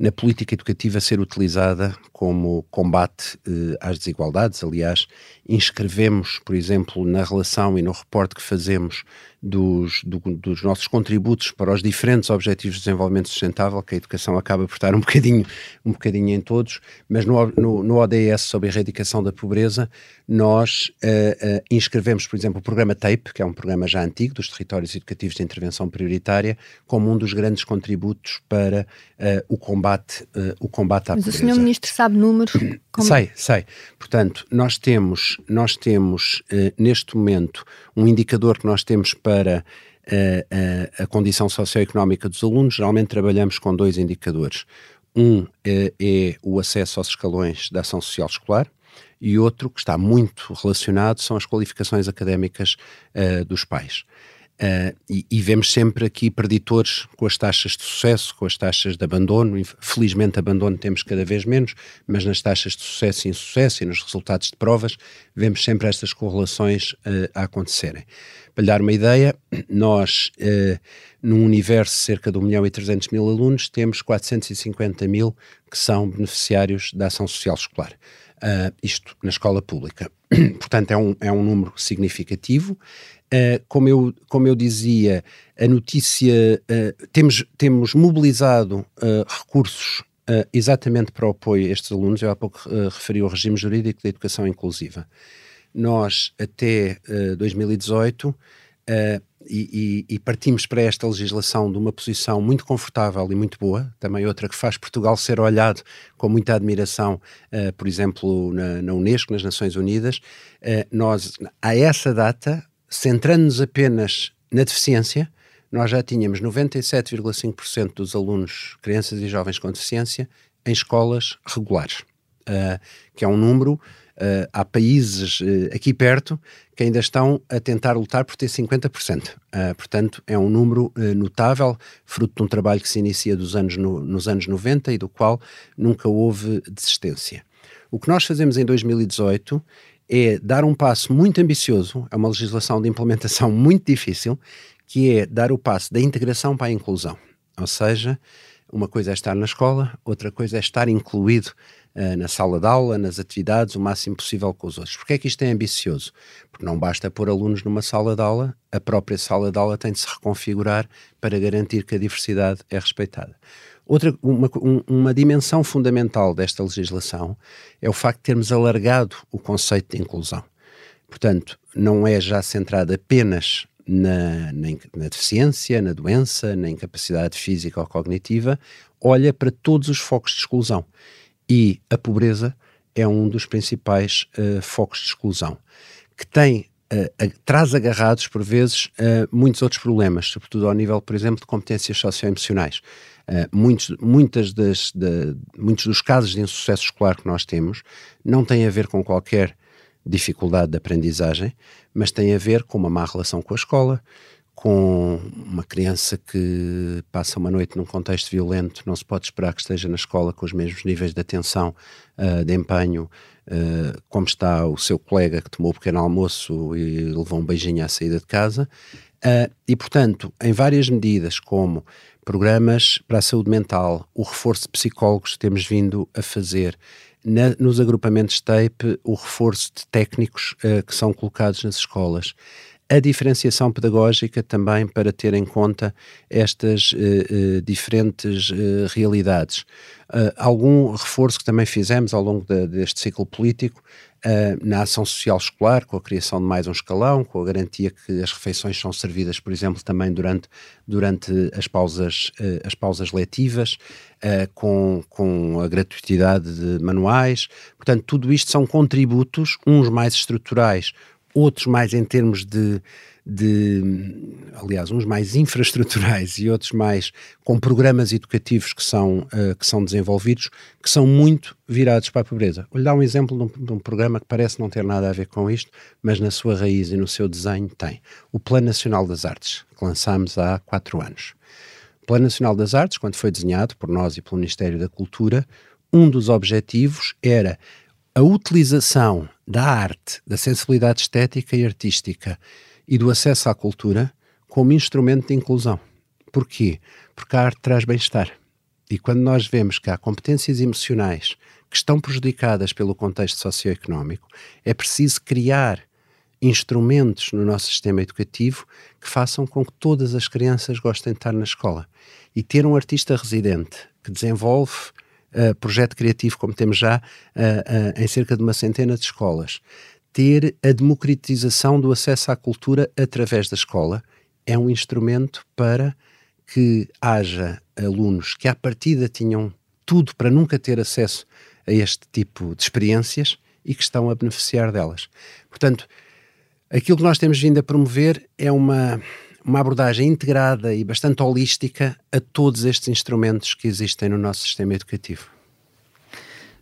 na política educativa ser utilizada como combate eh, às desigualdades. Aliás, inscrevemos, por exemplo, na relação e no reporte que fazemos dos, do, dos nossos contributos para os diferentes objetivos de desenvolvimento sustentável, que a educação acaba por estar um bocadinho, um bocadinho em todos, mas no, no, no O D S sobre a erradicação da pobreza, nós eh, eh, inscrevemos, por exemplo, o programa TAPE, que é um programa já antigo, dos Territórios Educativos de Intervenção Prioritária, como um dos grandes contributos para eh, o combate Uh, o combate à Mas pobreza. Mas o senhor Ministro sabe números? Como... Sei, sei. Portanto, nós temos, nós temos uh, neste momento um indicador que nós temos para uh, uh, a condição socioeconómica dos alunos. Geralmente trabalhamos com dois indicadores. Um uh, é o acesso aos escalões da ação social escolar e outro que está muito relacionado são as qualificações académicas uh, dos pais. Uh, e, e vemos sempre aqui preditores com as taxas de sucesso, com as taxas de abandono. Felizmente abandono temos cada vez menos, mas nas taxas de sucesso e insucesso e nos resultados de provas vemos sempre estas correlações uh, a acontecerem. Para lhe dar uma ideia, nós uh, num universo de cerca de um milhão e trezentos mil alunos temos quatrocentos e cinquenta mil que são beneficiários da ação social escolar. Uh, isto na escola pública. Portanto, é um, é um número significativo. Uh, como, eu, como eu dizia, a notícia, uh, temos, temos mobilizado uh, recursos uh, exatamente para o apoio a estes alunos. Eu há pouco uh, referi ao regime jurídico da educação inclusiva. Nós, até uh, dois mil e dezoito, uh, e, e, e partimos para esta legislação de uma posição muito confortável e muito boa, também outra que faz Portugal ser olhado com muita admiração, uh, por exemplo, na, na Unesco, nas Nações Unidas. Uh, nós, a essa data... Centrando-nos apenas na deficiência, nós já tínhamos noventa e sete vírgula cinco por cento dos alunos, crianças e jovens com deficiência, em escolas regulares, uh, que é um número, uh, há países uh, aqui perto que ainda estão a tentar lutar por ter cinquenta por cento. Uh, portanto, é um número uh, notável, fruto de um trabalho que se inicia dos anos no, nos anos noventa e do qual nunca houve desistência. O que nós fazemos em dois mil e dezoito é dar um passo muito ambicioso, é uma legislação de implementação muito difícil, que é dar o passo da integração para a inclusão. Ou seja, uma coisa é estar na escola, outra coisa é estar incluído uh, na sala de aula, nas atividades, o máximo possível com os outros. Porquê é que isto é ambicioso? Porque não basta pôr alunos numa sala de aula, a própria sala de aula tem de se reconfigurar para garantir que a diversidade é respeitada. Outra, uma, uma dimensão fundamental desta legislação é o facto de termos alargado o conceito de inclusão. Portanto, não é já centrado apenas na, na, na deficiência, na doença, na incapacidade física ou cognitiva olha para todos os focos de exclusão e a pobreza é um dos principais uh, focos de exclusão, que tem, uh, a, traz agarrados, por vezes, uh, muitos outros problemas, sobretudo ao nível, por exemplo, de competências socioemocionais. Uh, muitos, muitas das, de, muitos dos casos de insucesso escolar que nós temos não têm a ver com qualquer dificuldade de aprendizagem, mas têm a ver com uma má relação com a escola, com uma criança que passa uma noite num contexto violento, não se pode esperar que esteja na escola com os mesmos níveis de atenção, uh, de empenho, uh, como está o seu colega que tomou o pequeno almoço e levou um beijinho à saída de casa. Uh, e, portanto, em várias medidas, como programas para a saúde mental, o reforço de psicólogos que temos vindo a fazer, na, nos agrupamentos TAPE, o reforço de técnicos uh, que são colocados nas escolas, a diferenciação pedagógica também para ter em conta estas uh, uh, diferentes uh, realidades. Uh, algum reforço que também fizemos ao longo de, deste ciclo político uh, na ação social escolar, com a criação de mais um escalão, com a garantia que as refeições são servidas, por exemplo, também durante, durante as pausas, uh, as pausas letivas, uh, com, com a gratuitidade de manuais. Portanto, tudo isto são contributos, uns mais estruturais, outros mais em termos de, de, aliás, uns mais infraestruturais e outros mais com programas educativos que são, uh, que são desenvolvidos, que são muito virados para a pobreza. Vou-lhe dar um exemplo de um, de um programa que parece não ter nada a ver com isto, mas na sua raiz e no seu desenho tem. O Plano Nacional das Artes, que lançámos há quatro anos. O Plano Nacional das Artes, quando foi desenhado por nós e pelo Ministério da Cultura, um dos objetivos era a utilização da arte, da sensibilidade estética e artística e do acesso à cultura como instrumento de inclusão. Porquê? Porque a arte traz bem-estar. E quando nós vemos que há competências emocionais que estão prejudicadas pelo contexto socioeconómico, é preciso criar instrumentos no nosso sistema educativo que façam com que todas as crianças gostem de estar na escola. E ter um artista residente que desenvolve Uh, projeto criativo, como temos já uh, uh, em cerca de uma centena de escolas, ter a democratização do acesso à cultura através da escola é um instrumento para que haja alunos que à partida tinham tudo para nunca ter acesso a este tipo de experiências e que estão a beneficiar delas. Portanto, aquilo que nós temos vindo a promover é uma... uma abordagem integrada e bastante holística a todos estes instrumentos que existem no nosso sistema educativo.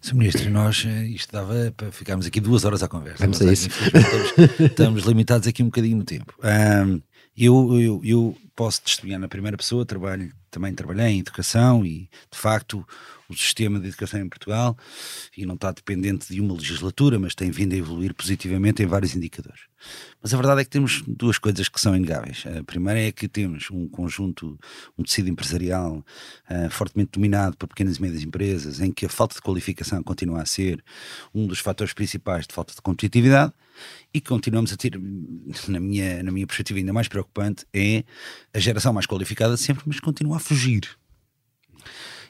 senhor Ministro, nós, isto dava para ficarmos aqui duas horas à conversa. Vamos a isso. Estamos, estamos limitados aqui um bocadinho no tempo. Um, eu, eu, eu posso testemunhar na primeira pessoa, trabalho, também trabalhei em educação e, de facto, o sistema de educação em Portugal, e não está dependente de uma legislatura, mas tem vindo a evoluir positivamente em vários indicadores. Mas a verdade é que temos duas coisas que são inegáveis. A primeira é que temos um conjunto, um tecido empresarial uh, fortemente dominado por pequenas e médias empresas, em que a falta de qualificação continua a ser um dos fatores principais de falta de competitividade, e continuamos a ter, na minha, na minha perspectiva ainda mais preocupante, é a geração mais qualificada sempre, mas continua a fugir.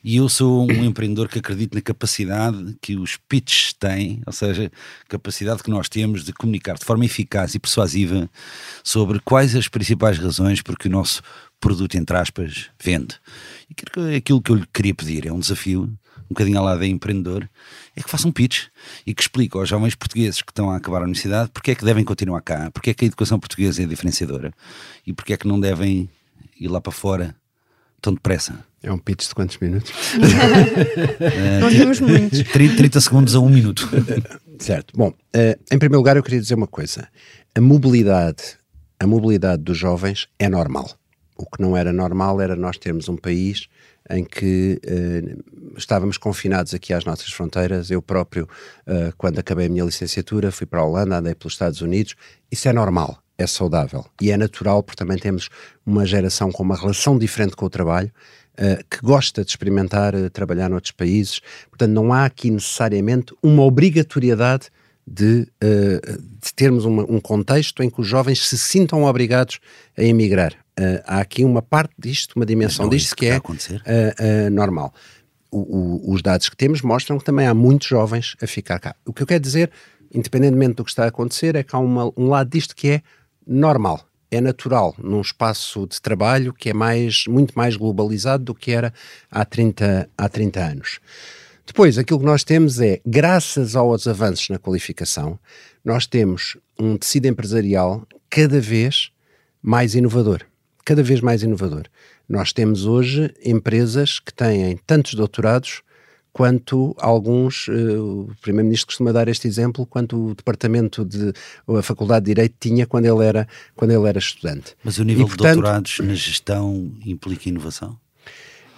E eu sou um empreendedor que acredito na capacidade que os pitches têm, ou seja, capacidade que nós temos de comunicar de forma eficaz e persuasiva sobre quais as principais razões porque o nosso produto, entre aspas, vende. E aquilo que eu lhe queria pedir é um desafio, um bocadinho ao lado de empreendedor, é que faça um pitch e que explique aos jovens portugueses que estão a acabar a universidade porque é que devem continuar cá, porque é que a educação portuguesa é diferenciadora e porque é que não devem ir lá para fora tão depressa. É um pitch de quantos minutos? Não temos muitos. trinta segundos a um minuto. Certo. Bom, uh, em primeiro lugar eu queria dizer uma coisa. A mobilidade, a mobilidade dos jovens é normal. O que não era normal era nós termos um país em que uh, estávamos confinados aqui às nossas fronteiras. Eu próprio, uh, quando acabei a minha licenciatura, fui para a Holanda, andei pelos Estados Unidos. Isso é normal. É saudável e é natural, porque também temos uma geração com uma relação diferente com o trabalho, uh, que gosta de experimentar, uh, trabalhar noutros países. Portanto, não há aqui necessariamente uma obrigatoriedade de, uh, de termos uma, um contexto em que os jovens se sintam obrigados a emigrar. Uh, há aqui uma parte disto, uma dimensão disto que é uh, uh, normal. O, o, os dados que temos mostram que também há muitos jovens a ficar cá. O que eu quero dizer, independentemente do que está a acontecer, é que há uma, um lado disto que é normal, é natural num espaço de trabalho que é mais, muito mais globalizado do que era há trinta, há trinta anos. Depois, aquilo que nós temos é, graças aos avanços na qualificação, nós temos um tecido empresarial cada vez mais inovador. Cada vez mais inovador. Nós temos hoje empresas que têm tantos doutorados quanto alguns, o Primeiro-Ministro costuma dar este exemplo, quanto o Departamento de, ou a Faculdade de Direito tinha quando ele era, quando ele era estudante. Mas o nível e, portanto, de doutorados na gestão implica inovação?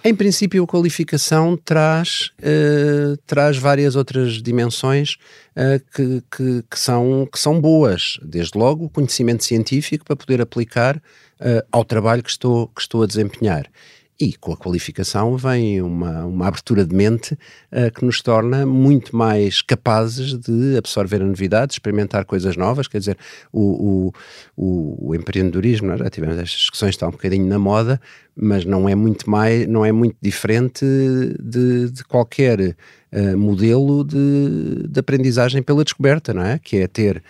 Em princípio, a qualificação traz, uh, traz várias outras dimensões uh, que, que, que, são, que são boas. Desde logo, o conhecimento científico para poder aplicar uh, ao trabalho que estou, que estou a desempenhar. E com a qualificação vem uma, uma abertura de mente uh, que nos torna muito mais capazes de absorver a novidade, experimentar coisas novas. Quer dizer, o, o, o empreendedorismo, nós já tivemos estas discussões, está um bocadinho na moda, mas não é muito, mais, não é muito diferente de, de qualquer uh, modelo de, de aprendizagem pela descoberta, não é? Que é ter...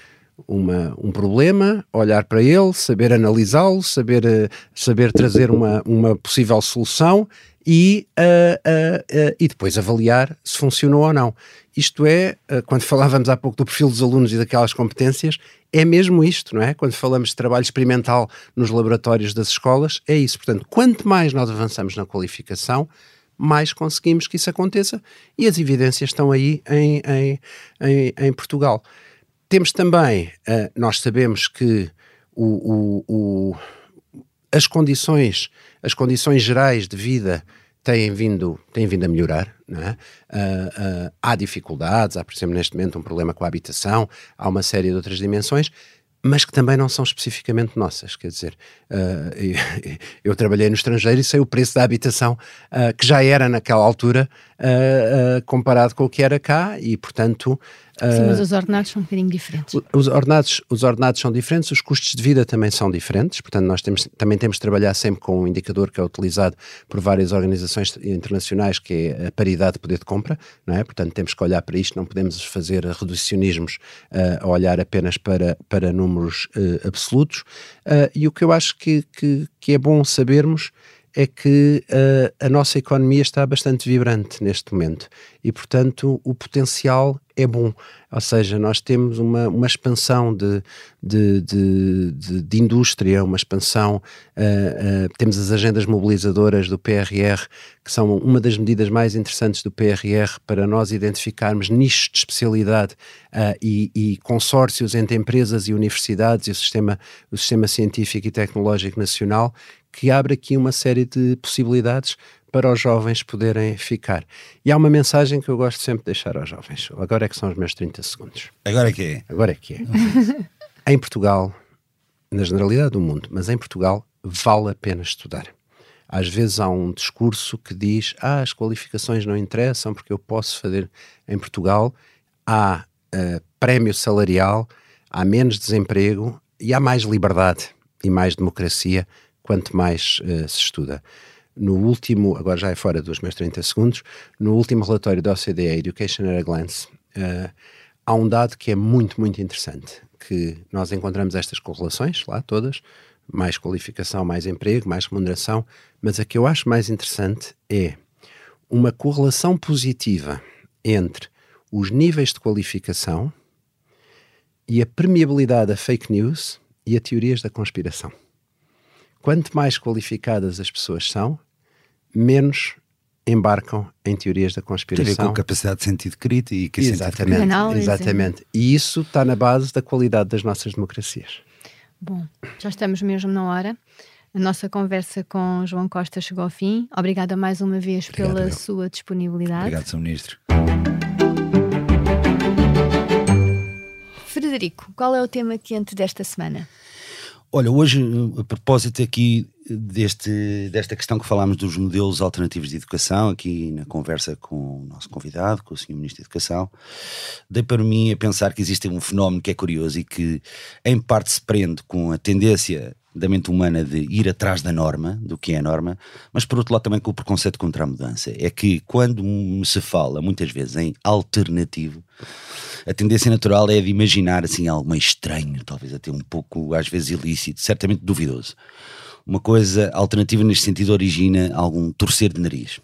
Uma, um problema, olhar para ele, saber analisá-lo, saber, saber trazer uma, uma possível solução e, uh, uh, uh, e depois avaliar se funcionou ou não. Isto é, uh, quando falávamos há pouco do perfil dos alunos e daquelas competências, é mesmo isto, não é? Quando falamos de trabalho experimental nos laboratórios das escolas, é isso. Portanto, quanto mais nós avançamos na qualificação, mais conseguimos que isso aconteça, e as evidências estão aí em, em, em, em Portugal. Temos também, uh, nós sabemos que o, o, o, as, condições, as condições gerais de vida têm vindo, têm vindo a melhorar, não é? Uh, uh, há dificuldades, há, por exemplo, neste momento um problema com a habitação, há uma série de outras dimensões, mas que também não são especificamente nossas. Quer dizer, uh, eu, eu trabalhei no estrangeiro e sei o preço da habitação, uh, que já era naquela altura, uh, uh, comparado com o que era cá, e portanto... Uh, Sim, mas os ordenados são um bocadinho diferentes. Os ordenados, os ordenados são diferentes, os custos de vida também são diferentes, portanto nós temos, também temos de trabalhar sempre com um indicador que é utilizado por várias organizações internacionais, que é a paridade de poder de compra, não é? Portanto temos que olhar para isto, não podemos fazer reducionismos uh, a olhar apenas para, para números números uh, absolutos, uh, e o que eu acho que, que, que é bom sabermos é que uh, a nossa economia está bastante vibrante neste momento e, portanto, o potencial é bom, ou seja, nós temos uma, uma expansão de, de, de, de, de indústria, uma expansão, uh, uh, temos as agendas mobilizadoras do P R R, que são uma das medidas mais interessantes do P R R para nós identificarmos nichos de especialidade uh, e, e consórcios entre empresas e universidades e o sistema, o sistema científico e tecnológico nacional, que abre aqui uma série de possibilidades para os jovens poderem ficar. E há uma mensagem que eu gosto sempre de deixar aos jovens. Agora é que são os meus trinta segundos. Agora é que é. Agora é que é. Em Portugal, na generalidade do mundo, mas em Portugal, vale a pena estudar. Às vezes há um discurso que diz ah, as qualificações não interessam porque eu posso fazer. Em Portugal há uh, prémio salarial, há menos desemprego e há mais liberdade e mais democracia quanto mais uh, se estuda. No último, agora já é fora dos meus trinta segundos, no último relatório da O C D E, Education at a Glance, uh, há um dado que é muito, muito interessante, que nós encontramos estas correlações lá todas, mais qualificação, mais emprego, mais remuneração, mas a que eu acho mais interessante é uma correlação positiva entre os níveis de qualificação e a permeabilidade a fake news e a teorias da conspiração. Quanto mais qualificadas as pessoas são, menos embarcam em teorias da conspiração. Teoria com capacidade de sentido crítico. Exatamente, sentido exatamente. E isso está na base da qualidade das nossas democracias. Bom, já estamos mesmo na hora. A nossa conversa com João Costa chegou ao fim. Obrigada mais uma vez Obrigado, pela eu. sua disponibilidade. Obrigado, senhor Ministro. Frederico, qual é o tema quente desta semana? Olha, hoje, a propósito aqui deste, desta questão que falámos dos modelos alternativos de educação, aqui na conversa com o nosso convidado, com o senhor Ministro da Educação, dei para mim a pensar que existe um fenómeno que é curioso e que em parte se prende com a tendência da mente humana de ir atrás da norma, do que é a norma, mas por outro lado também com o preconceito contra a mudança. É que quando se fala muitas vezes em alternativo, a tendência natural é de imaginar assim algo meio estranho, talvez até um pouco às vezes ilícito, certamente duvidoso. Uma coisa alternativa neste sentido origina algum torcer de nariz.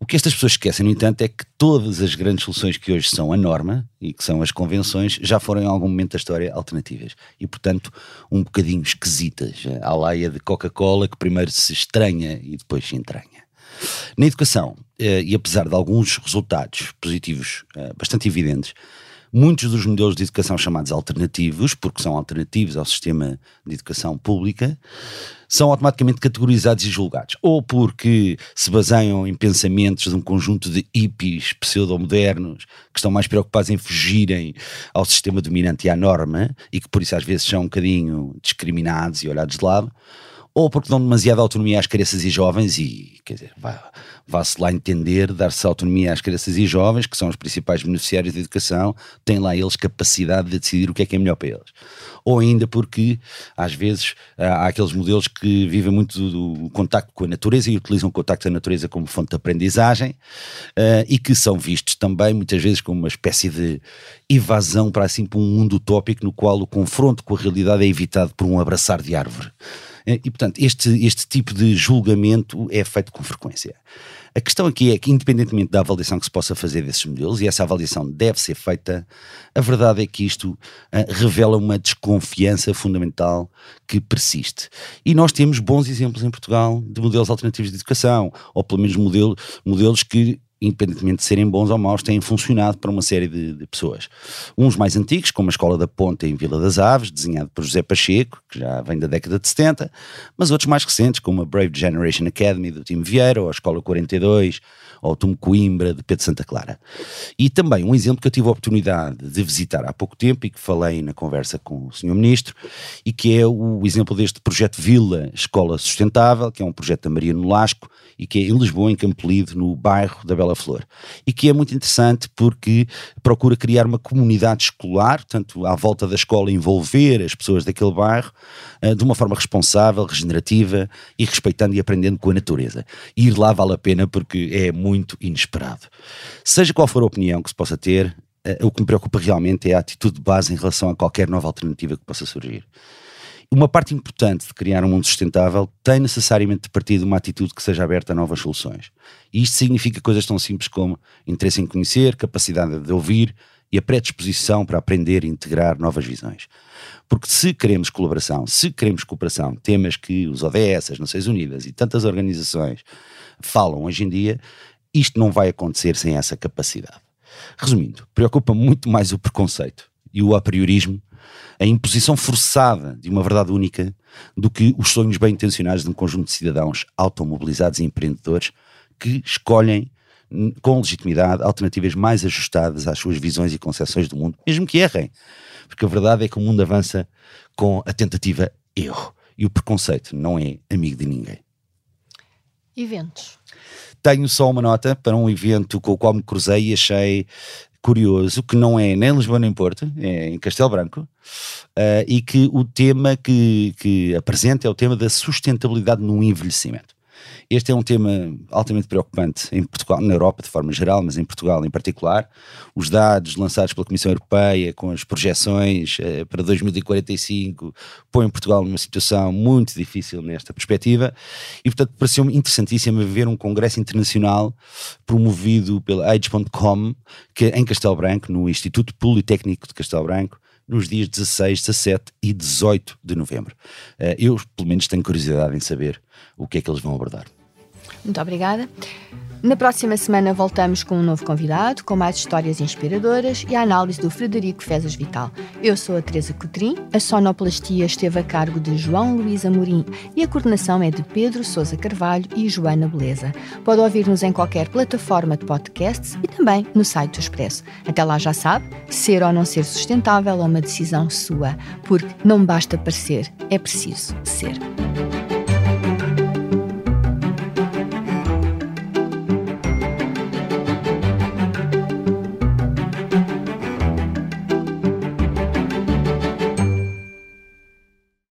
O que estas pessoas esquecem, no entanto, é que todas as grandes soluções que hoje são a norma e que são as convenções, já foram em algum momento da história alternativas e, portanto, um bocadinho esquisitas, à laia de Coca-Cola, que primeiro se estranha e depois se entranha. Na educação, e apesar de alguns resultados positivos bastante evidentes, muitos dos modelos de educação chamados alternativos, porque são alternativos ao sistema de educação pública, são automaticamente categorizados e julgados, ou porque se baseiam em pensamentos de um conjunto de hippies pseudomodernos que estão mais preocupados em fugirem ao sistema dominante e à norma, e que por isso às vezes são um bocadinho discriminados e olhados de lado, ou porque dão demasiada autonomia às crianças e jovens e, quer dizer, vá-se lá entender, dar-se autonomia às crianças e jovens, que são os principais beneficiários da educação, têm lá eles capacidade de decidir o que é que é melhor para eles. Ou ainda porque, às vezes, há aqueles modelos que vivem muito do contacto com a natureza e utilizam o contacto da natureza como fonte de aprendizagem e que são vistos também, muitas vezes, como uma espécie de evasão para, assim, para um mundo utópico no qual o confronto com a realidade é evitado por um abraçar de árvore. E, portanto, este, este tipo de julgamento é feito com frequência. A questão aqui é que, independentemente da avaliação que se possa fazer desses modelos, e essa avaliação deve ser feita, a verdade é que isto ah, revela uma desconfiança fundamental que persiste. E nós temos bons exemplos em Portugal de modelos alternativos de educação, ou pelo menos modelo, modelos que, independentemente de serem bons ou maus, têm funcionado para uma série de, de pessoas. Uns mais antigos, como a Escola da Ponte em Vila das Aves, desenhado por José Pacheco, que já vem da década de setenta, mas outros mais recentes, como a Brave Generation Academy do Tim Vieira, ou a Escola quarenta e dois, ou o Tum Coimbra de Pedro Santa Clara. E também um exemplo que eu tive a oportunidade de visitar há pouco tempo e que falei na conversa com o senhor Ministro, e que é o exemplo deste projeto Vila Escola Sustentável, que é um projeto da Maria Nolasco, e que é em Lisboa, em Campolide, no bairro da Bela a Flor, e que é muito interessante porque procura criar uma comunidade escolar, portanto, à volta da escola envolver as pessoas daquele bairro uh, de uma forma responsável, regenerativa e respeitando e aprendendo com a natureza. E ir lá vale a pena porque é muito inesperado. Seja qual for a opinião que se possa ter, uh, o que me preocupa realmente é a atitude de base em relação a qualquer nova alternativa que possa surgir. Uma parte importante de criar um mundo sustentável tem necessariamente de partir de uma atitude que seja aberta a novas soluções. E isto significa coisas tão simples como interesse em conhecer, capacidade de ouvir e a predisposição para aprender e integrar novas visões. Porque se queremos colaboração, se queremos cooperação, temas que os O D S, as Nações Unidas e tantas organizações falam hoje em dia, isto não vai acontecer sem essa capacidade. Resumindo, preocupa muito mais o preconceito e o apriorismo, a imposição forçada de uma verdade única, do que os sonhos bem intencionados de um conjunto de cidadãos automobilizados e empreendedores que escolhem com legitimidade alternativas mais ajustadas às suas visões e concepções do mundo, mesmo que errem, porque a verdade é que o mundo avança com a tentativa erro e o preconceito não é amigo de ninguém. Eventos. Tenho só uma nota para um evento com o qual me cruzei e achei curioso, que não é nem Lisboa nem Porto, é em Castelo Branco, uh, e que o tema que, que apresenta é o tema da sustentabilidade no envelhecimento. Este é um tema altamente preocupante em Portugal, na Europa de forma geral, mas em Portugal em particular. Os dados lançados pela Comissão Europeia com as projeções eh, para dois mil e quarenta e cinco põem Portugal numa situação muito difícil nesta perspectiva e, portanto, pareceu-me interessantíssimo ver um congresso internacional promovido pela AIDS ponto com que, em Castelo Branco, no Instituto Politécnico de Castelo Branco, nos dias dezasseis, dezassete e dezoito de novembro. Eu, pelo menos, tenho curiosidade em saber o que é que eles vão abordar. Muito obrigada. Na próxima semana voltamos com um novo convidado, com mais histórias inspiradoras e a análise do Frederico Fezas Vital. Eu sou a Teresa Cotrim, a sonoplastia esteve a cargo de João Luís Amorim e a coordenação é de Pedro Sousa Carvalho e Joana Beleza. Pode ouvir-nos em qualquer plataforma de podcasts e também no site do Expresso. Até lá já sabe, ser ou não ser sustentável é uma decisão sua, porque não basta parecer, é preciso ser.